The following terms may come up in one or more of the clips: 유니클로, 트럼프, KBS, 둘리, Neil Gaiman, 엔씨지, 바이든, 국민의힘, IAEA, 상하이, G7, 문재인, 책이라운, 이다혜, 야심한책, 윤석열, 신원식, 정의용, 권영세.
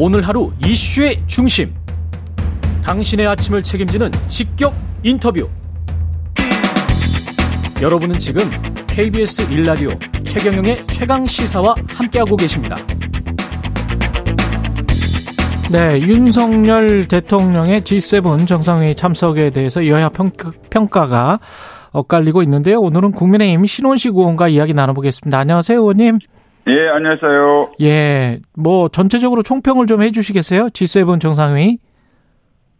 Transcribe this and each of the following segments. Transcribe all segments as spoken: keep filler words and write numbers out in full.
오늘 하루 이슈의 중심, 당신의 아침을 책임지는 직격 인터뷰. 여러분은 지금 케이비에스 일 라디오 최경영의 최강시사와 함께하고 계십니다. 네, 윤석열 대통령의 지 세븐 정상회의 참석에 대해서 여야 평가가 엇갈리고 있는데요. 오늘은 국민의힘 신원식 의원과 이야기 나눠보겠습니다. 안녕하세요, 의원님. 예, 안녕하세요. 예, 뭐 전체적으로 총평을 좀 해주시겠어요? 지 세븐 정상회의.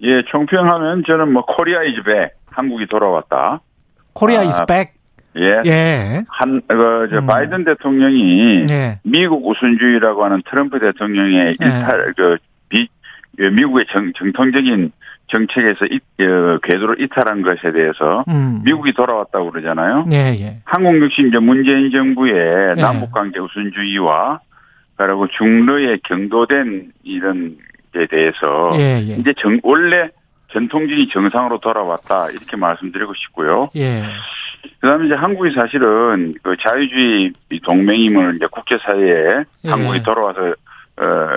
예, 총평하면 저는 뭐 코리아 이즈 백, 한국이 돌아왔다. 코리아 이즈 백. 예. 예. 한, 그, 저, 음. 바이든 대통령이. 예. 미국 우선주의라고 하는 트럼프 대통령의 예. 일탈, 그, 비, 미국의 정, 정통적인 정책에서 이, 어, 궤도를 이탈한 것에 대해서. 음. 미국이 돌아왔다고 그러잖아요. 예, 예. 한국 역시 이제 문재인 정부의 예. 남북관계 우선주의와, 그리고 중러에 경도된 이런 데 대해서. 예, 예. 이제 정, 원래 전통적인 정상으로 돌아왔다. 이렇게 말씀드리고 싶고요. 예. 그 다음에 이제 한국이 사실은 그 자유주의 동맹임을 이제 국제사회에 예. 한국이 돌아와서, 어,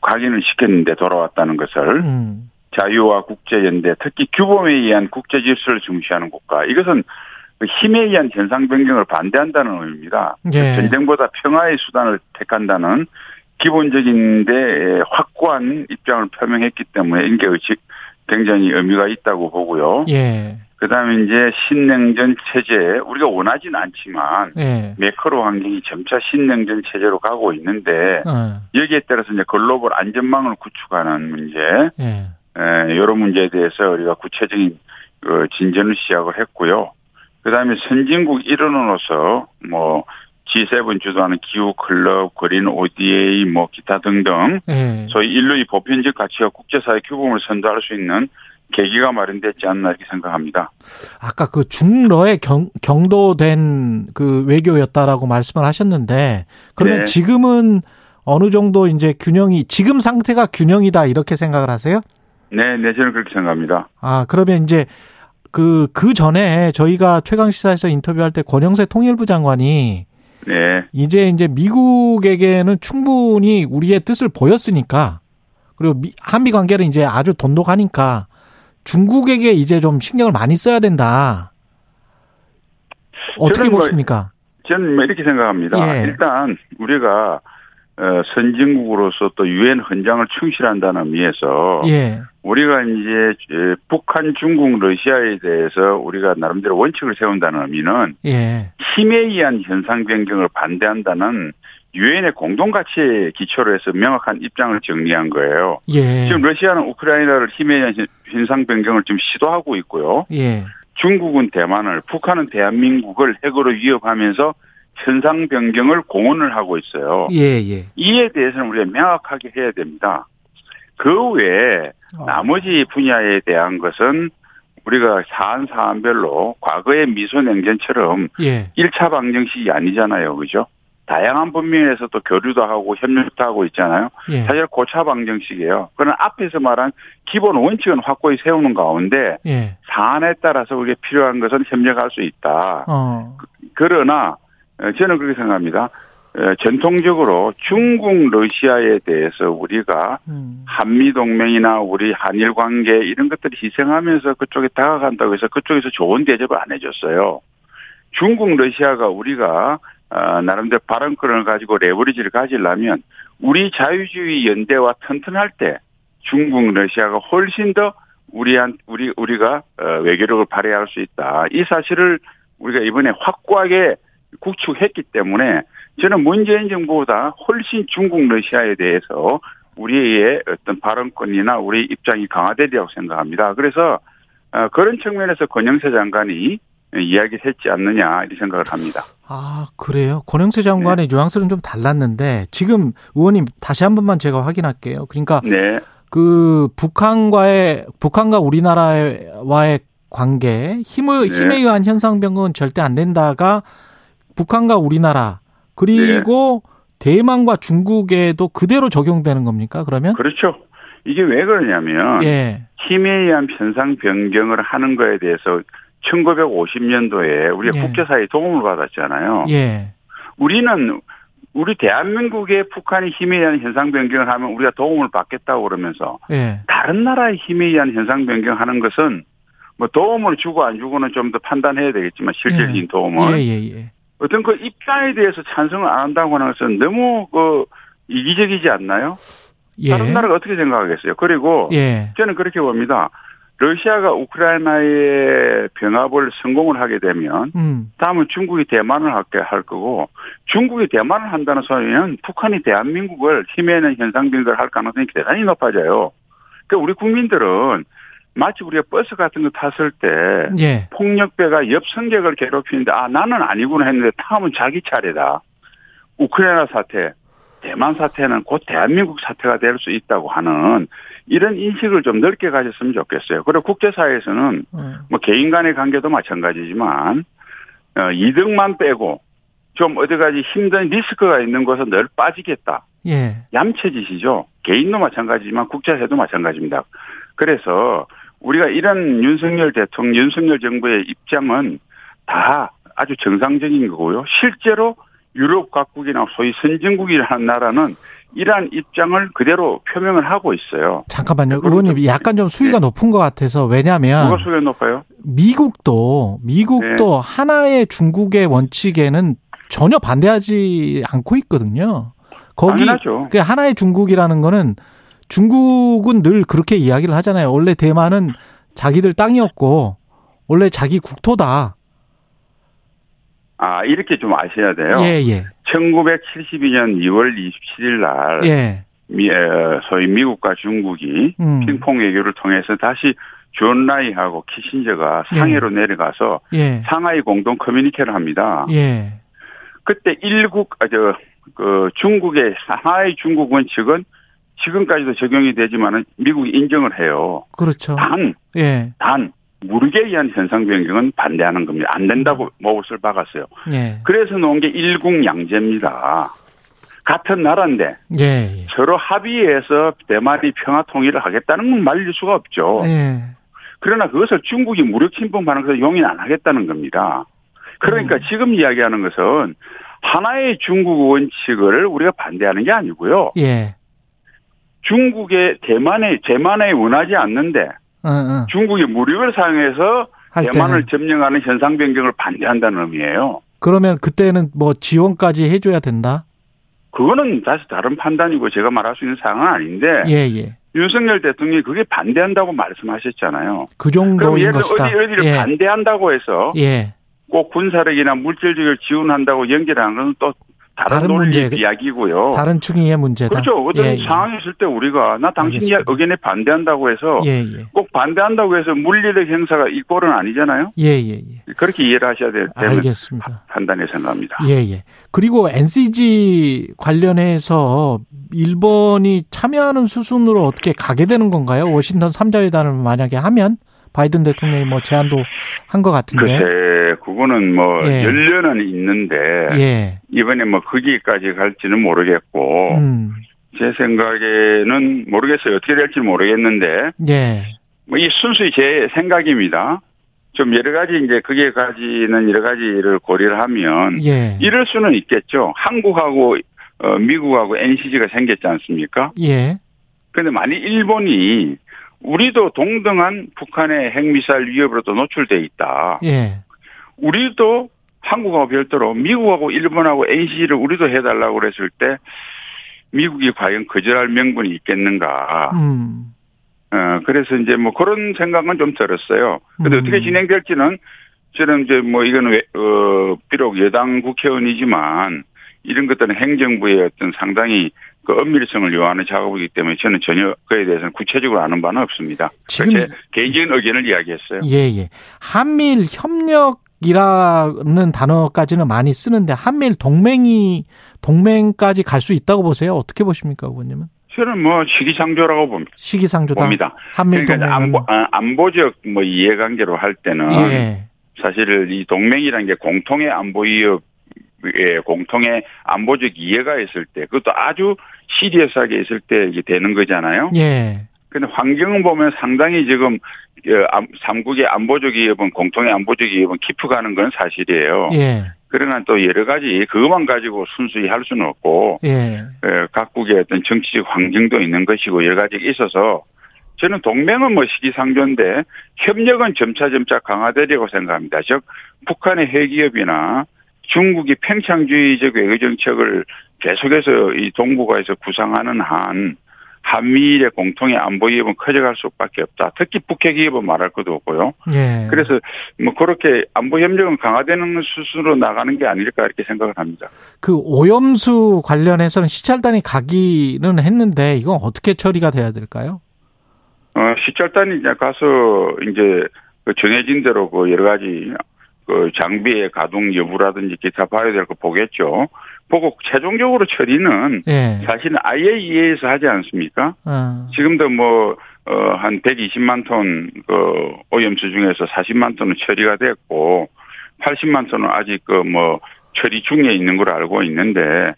각인을 시켰는데 돌아왔다는 것을 음. 자유와 국제연대, 특히 규범에 의한 국제질서를 중시하는 국가. 이것은 힘에 의한 현상 변경을 반대한다는 의미입니다. 예. 전쟁보다 평화의 수단을 택한다는 기본적인데 확고한 입장을 표명했기 때문에 인계의식 굉장히 의미가 있다고 보고요. 예. 그다음에 이제 신냉전 체제, 우리가 원하진 않지만 예. 매크로 환경이 점차 신냉전 체제로 가고 있는데 예. 여기에 따라서 이제 글로벌 안전망을 구축하는 문제, 예. 에, 이런 문제에 대해서 우리가 구체적인 그 진전을 시작을 했고요. 그다음에 선진국 일원으로서 뭐 지 세븐 주도하는 기후 클럽, 그린 오디에이, 뭐 기타 등등 예. 소위 인류의 보편적 가치와 국제사회 규범을 선도할 수 있는 계기가 마련됐지 않나 이렇게 생각합니다. 아까 그 중러에 경, 경도된 그 외교였다라고 말씀을 하셨는데 그러면 네. 지금은 어느 정도 이제 균형이 지금 상태가 균형이다 이렇게 생각을 하세요? 네, 네 저는 그렇게 생각합니다. 아 그러면 이제 그 그 전에 저희가 최강시사에서 인터뷰할 때 권영세 통일부 장관이 네. 이제 이제 미국에게는 충분히 우리의 뜻을 보였으니까 그리고 미, 한미 관계는 이제 아주 돈독하니까. 중국에게 이제 좀 신경을 많이 써야 된다. 어떻게 저는 보십니까? 저는 이렇게 생각합니다. 예. 일단 우리가 선진국으로서 또 유엔 헌장을 충실한다는 의미에서 예. 우리가 이제 북한, 중국, 러시아에 대해서 우리가 나름대로 원칙을 세운다는 의미는 예. 힘에 의한 현상 변경을 반대한다는 유엔의 공동 가치에 기초로 해서 명확한 입장을 정리한 거예요. 예. 지금 러시아는 우크라이나를 힘에 의한 현상 변경을 지금 시도하고 있고요. 예. 중국은 대만을, 북한은 대한민국을 핵으로 위협하면서 현상 변경을 공언을 하고 있어요. 예예. 이에 대해서는 우리가 명확하게 해야 됩니다. 그 외에 어. 나머지 분야에 대한 것은 우리가 사안 사안별로 과거의 미소냉전처럼 예. 일 차 방정식이 아니잖아요, 그죠? 다양한 분면에서 또 교류도 하고 협력도 하고 있잖아요. 예. 사실 고차 방정식이에요. 그러나 앞에서 말한 기본 원칙은 확고히 세우는 가운데 예. 사안에 따라서 그게 필요한 것은 협력할 수 있다. 어. 그러나 저는 그렇게 생각합니다. 전통적으로 중국, 러시아에 대해서 우리가 음. 한미동맹이나 우리 한일 관계 이런 것들을 희생하면서 그쪽에 다가간다고 해서 그쪽에서 좋은 대접을 안 해줬어요. 중국, 러시아가 우리가 어, 나름대로 발언권을 가지고 레버리지를 가지려면 우리 자유주의 연대와 튼튼할 때 중국, 러시아가 훨씬 더 우리한 우리 우리가 외교력을 발휘할 수 있다. 이 사실을 우리가 이번에 확고하게 구축했기 때문에 저는 문재인 정부보다 훨씬 중국, 러시아에 대해서 우리의 어떤 발언권이나 우리의 입장이 강화되리라고 생각합니다. 그래서 그런 측면에서 권영세 장관이 이야기했지 않느냐 이 생각을 합니다. 아 그래요? 권영세 장관의 네. 뉘앙스는 좀 달랐는데 지금 의원님 다시 한 번만 제가 확인할게요. 그러니까 네. 그 북한과의 북한과 우리나라와의 관계 힘을 네. 힘에 의한 현상 변경은 절대 안 된다가 북한과 우리나라 그리고 네. 대만과 중국에도 그대로 적용되는 겁니까? 그러면 그렇죠. 이게 왜 그러냐면 네. 힘에 의한 현상 변경을 하는 거에 대해서. 천구백오십 년도에 우리가 예. 국제사회의 도움을 받았잖아요. 예. 우리는 우리 대한민국의 북한의 힘에 의한 현상 변경을 하면 우리가 도움을 받겠다고 그러면서 예. 다른 나라의 힘에 의한 현상 변경하는 것은 뭐 도움을 주고 안 주고는 좀 더 판단해야 되겠지만 실질적인 예. 도움을. 예, 예. 어떤 그 입장에 대해서 찬성을 안 한다고 하는 것은 너무 그 이기적이지 않나요? 예. 다른 나라가 어떻게 생각하겠어요? 그리고 예. 저는 그렇게 봅니다. 러시아가 우크라이나의 병합을 성공을 하게 되면 음. 다음은 중국이 대만을 하게 할 거고 중국이 대만을 한다는 소리는 북한이 대한민국을 힘에 있는 현상들을 할 가능성이 대단히 높아져요. 그러니까 우리 국민들은 마치 우리가 버스 같은 거 탔을 때 예. 폭력배가 옆 승객을 괴롭히는데 아 나는 아니구나 했는데 다음은 자기 차례다. 우크라이나 사태, 대만 사태는 곧 대한민국 사태가 될 수 있다고 하는 이런 인식을 좀 넓게 가졌으면 좋겠어요. 그리고 국제사회에서는 뭐 개인 간의 관계도 마찬가지지만 이득만 빼고 좀 어디 가지 힘든 리스크가 있는 것은 늘 빠지겠다. 예. 얌체짓이죠. 개인도 마찬가지지만 국제사회도 마찬가지입니다. 그래서 우리가 이런 윤석열 대통령, 윤석열 정부의 입장은 다 아주 정상적인 거고요. 실제로 유럽 각국이나 소위 선진국이라는 나라는 이러한 입장을 그대로 표명을 하고 있어요. 잠깐만요. 의원님 약간 좀 수위가 네. 높은 것 같아서 왜냐하면 뭐가 수위가 높아요? 미국도 미국도 네. 하나의 중국의 원칙에는 전혀 반대하지 않고 있거든요. 거기 당연하죠. 그 하나의 중국이라는 거는 중국은 늘 그렇게 이야기를 하잖아요. 원래 대만은 자기들 땅이었고 원래 자기 국토다. 아, 이렇게 좀 아셔야 돼요. 예, 예. 천구백칠십이년 이월 이십칠일 날, 예. 미, 소위 미국과 중국이 음. 핑퐁 외교를 통해서 다시 존 라이하고 키신저가 상해로 예. 내려가서 예. 상하이 공동 커뮤니케를 합니다. 예. 그때 일국, 아, 저, 그 중국의 상하이 중국 원칙은 지금까지도 적용이 되지만은 미국이 인정을 해요. 그렇죠. 단, 예. 단. 무력에 의한 현상 변경은 반대하는 겁니다. 안 된다고 몹을 박았어요. 예. 그래서 놓은 게 일국양제입니다. 같은 나라인데 예. 서로 합의해서 대만이 평화통일을 하겠다는 건 말릴 수가 없죠. 예. 그러나 그것을 중국이 무력 침범하는 것을 용인 안 하겠다는 겁니다. 그러니까 음. 지금 이야기하는 것은 하나의 중국 원칙을 우리가 반대하는 게 아니고요. 예. 중국의 대만에 대만에 원하지 않는데 응, 응. 중국이 무력을 사용해서 대만을 점령하는 현상 변경을 반대한다는 의미예요. 그러면 그때는 뭐 지원까지 해줘야 된다? 그거는 다시 다른 판단이고 제가 말할 수 있는 사항은 아닌데 예, 예. 윤석열 대통령이 그게 반대한다고 말씀하셨잖아요. 그 정도인 것이다. 그럼 어디, 어디를 예. 반대한다고 해서 예. 꼭 군사력이나 물질적을 지원한다고 연결하는 건 또 다른, 다른 논리의 문제, 이야기고요. 다른 층의 문제다. 그렇죠. 어떤 예, 예. 상황이 있을 때 우리가 나 당신 알겠습니다. 의견에 반대한다고 해서 예, 예. 꼭 반대한다고 해서 물리적 행사가 이꼴은 아니잖아요. 예예예. 예, 예. 그렇게 이해를 하셔야 될 알겠습니다. 판단에 생각합니다. 예예. 예. 그리고 엔씨지 관련해서 일본이 참여하는 수순으로 어떻게 가게 되는 건가요? 워싱턴 삼자회담을 만약에 하면? 바이든 대통령이 뭐 제안도 한 것 같은데. 글쎄, 그거는 뭐 예. 연료는 있는데 예. 이번에 뭐 거기까지 갈지는 모르겠고 음. 제 생각에는 모르겠어요. 어떻게 될지 모르겠는데 예. 뭐 이 순수히 제 생각입니다. 좀 여러 가지 이제 거기까지는 여러 가지를 고려를 하면 예. 이럴 수는 있겠죠. 한국하고 어, 미국하고 엔씨지가 생겼지 않습니까? 예. 그런데 만약 일본이 우리도 동등한 북한의 핵미사일 위협으로도 노출돼 있다. 예. 우리도 한국하고 별도로 미국하고 일본하고 엔씨지를 우리도 해달라고 그랬을 때 미국이 과연 거절할 명분이 있겠는가. 음. 어, 그래서 이제 뭐 그런 생각은 좀 들었어요. 근데 음. 어떻게 진행될지는 저는 이제 뭐 이건 어, 비록 여당 국회의원이지만 이런 것들은 행정부의 어떤 상당히 그 엄밀성을 요하는 작업이기 때문에 저는 전혀 그에 대해서는 구체적으로 아는 바는 없습니다. 지금 제 개인적인 의견을 이야기했어요. 예, 예. 한미일 협력이라는 단어까지는 많이 쓰는데 한미일 동맹이 동맹까지 갈 수 있다고 보세요? 어떻게 보십니까, 의원님은? 저는 뭐 시기상조라고 봅니다. 시기상조다. 봅니다. 한미일 그러니까 동맹은 안보, 안보적 뭐 이해관계로 할 때는 예. 사실 이 동맹이라는 게 공통의 안보 위협 예, 공통의 안보적 이해가 있을 때, 그것도 아주 시리어스하게 있을 때 이게 되는 거잖아요. 예. 근데 환경을 보면 상당히 지금, 삼국의 안보적 이해본, 공통의 안보적 이해본 깊어가는 건 사실이에요. 예. 그러나 또 여러 가지 그것만 가지고 순수히 할 수는 없고 예. 각국의 어떤 정치적 환경도 있는 것이고 여러 가지가 있어서 저는 동맹은 뭐 시기상조인데 협력은 점차점차 강화되려고 생각합니다. 즉 북한의 핵기업이나 중국이 팽창주의적 외교정책을 계속해서 이 동북아에서 구상하는 한 한미일의 공통의 안보 위협은 커져갈 수밖에 없다. 특히 북핵 위협은 말할 것도 없고요. 예. 그래서 뭐 그렇게 안보 협력은 강화되는 수순으로 나가는 게 아닐까 이렇게 생각을 합니다. 그 오염수 관련해서는 시찰단이 가기는 했는데 이건 어떻게 처리가 돼야 될까요? 어, 시찰단이 이제 가서 이제 그 정해진 대로 그 여러 가지 그 장비의 가동 여부라든지 기타 봐야 될 거 보겠죠. 보고 최종적으로 처리는 예. 사실은 아이에이이에이에서 하지 않습니까? 아. 지금도 뭐 어 한 백이십만 톤 그 오염수 중에서 사십만 톤은 처리가 됐고 팔십만 톤은 아직 그 뭐 처리 중에 있는 걸 알고 있는데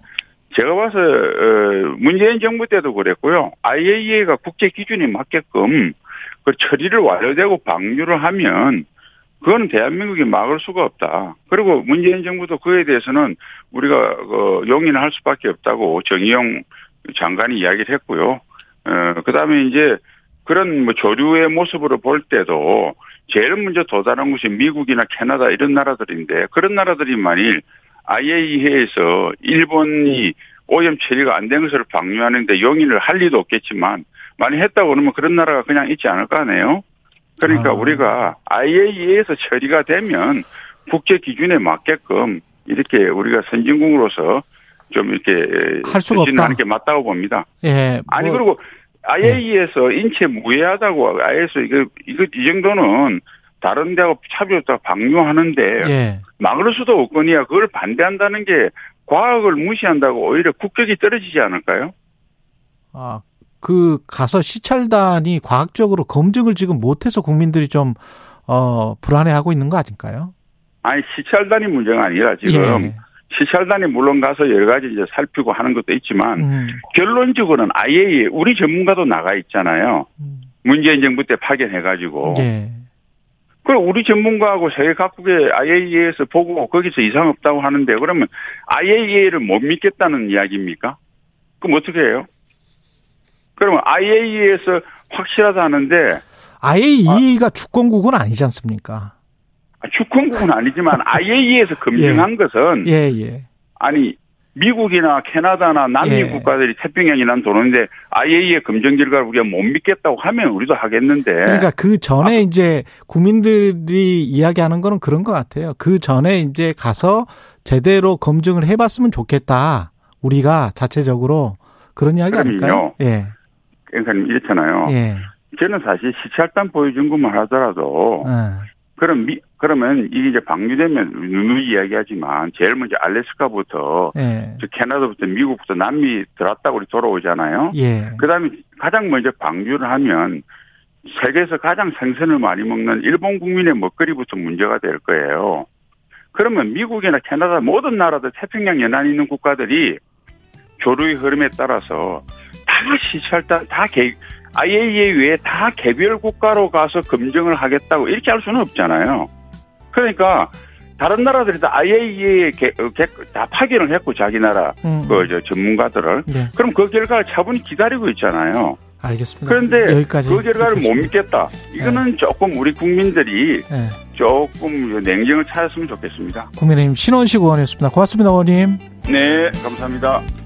제가 봐서 어 문재인 정부 때도 그랬고요. 아이에이이에이가 국제 기준에 맞게끔 그 처리를 완료되고 방류를 하면 그건 대한민국이 막을 수가 없다. 그리고 문재인 정부도 그에 대해서는 우리가 용인을 할 수밖에 없다고 정의용 장관이 이야기를 했고요. 그다음에 이제 그런 뭐 조류의 모습으로 볼 때도 제일 먼저 도달한 곳이 미국이나 캐나다 이런 나라들인데 그런 나라들이 만일 아이에이이에이에서 일본이 오염 처리가 안 된 것을 방류하는데 용인을 할 리도 없겠지만 많이 했다고 그러면 그런 나라가 그냥 있지 않을 거 아니에요. 그러니까 아. 우리가 아이에이이에이에서 처리가 되면 국제 기준에 맞게끔 이렇게 우리가 선진국으로서 좀 이렇게 할 수가 없다. 게 맞다고 봅니다. 예. 아니 뭐. 그리고 아이에이이에이에서 예. 인체 무해하다고 아이에이이에이에서 이거 이거 이 정도는 다른 데하고 차별 없다고 방류하는데 예. 막을 수도 없거니와 그걸 반대한다는 게 과학을 무시한다고 오히려 국격이 떨어지지 않을까요? 아. 그 가서 시찰단이 과학적으로 검증을 지금 못해서 국민들이 좀 어, 불안해하고 있는 거 아닐까요? 아니 시찰단이 문제가 아니라 지금 예. 시찰단이 물론 가서 여러 가지 이제 살피고 하는 것도 있지만 음. 결론적으로는 아이에이이에이 우리 전문가도 나가 있잖아요. 음. 문재인 정부 때 파견해가지고 예. 그럼 우리 전문가하고 세계 각국의 아이에이이에이에서 보고 거기서 이상 없다고 하는데 그러면 아이에이이에이를 못 믿겠다는 이야기입니까? 그럼 어떻게 해요? 그러면 아이에이이에이에서 확실하다는데 아이에이이에이가 아, 주권국은 아니지 않습니까? 주권국은 아니지만 아이에이이에이에서 검증한 예. 것은 예, 예. 아니 미국이나 캐나다나 남미 예. 국가들이 태평양이란 도는데 아이에이이에이의 검증 결과를 우리가 못 믿겠다고 하면 우리도 하겠는데 그러니까 그 전에 아, 이제 국민들이 이야기하는 거는 그런 것 같아요. 그 전에 이제 가서 제대로 검증을 해봤으면 좋겠다. 우리가 자체적으로 그런 이야기 아닐까요? 예. 선생님 이렇잖아요. 예. 저는 사실 시찰단 보여준 것만 하더라도 예. 그럼 미, 그러면 이게 이제 방류되면 누누이 이야기하지만 제일 먼저 알래스카부터 예. 캐나다부터 미국부터 남미 들어왔다고 우리 돌아오잖아요. 예. 그다음에 가장 먼저 방류를 하면 세계에서 가장 생선을 많이 먹는 일본 국민의 먹거리부터 문제가 될 거예요. 그러면 미국이나 캐나다 모든 나라들 태평양 연안에 있는 국가들이 조류의 흐름에 따라서 다 시찰단, 다 개, 아이에이이에이 외에 다 개별 국가로 가서 검증을 하겠다고 이렇게 할 수는 없잖아요. 그러니까 다른 나라들이 다 아이에이이에이에 개, 개, 다 파견을 했고 자기 나라 음. 그 저 전문가들을 네. 그럼 그 결과를 차분히 기다리고 있잖아요. 알겠습니다. 그런데 그 결과를 못 믿겠다. 이거는 네. 조금 우리 국민들이 네. 조금 냉정을 찾았으면 좋겠습니다. 국민의힘 신원식 의원이었습니다. 고맙습니다, 의원님. 네, 감사합니다.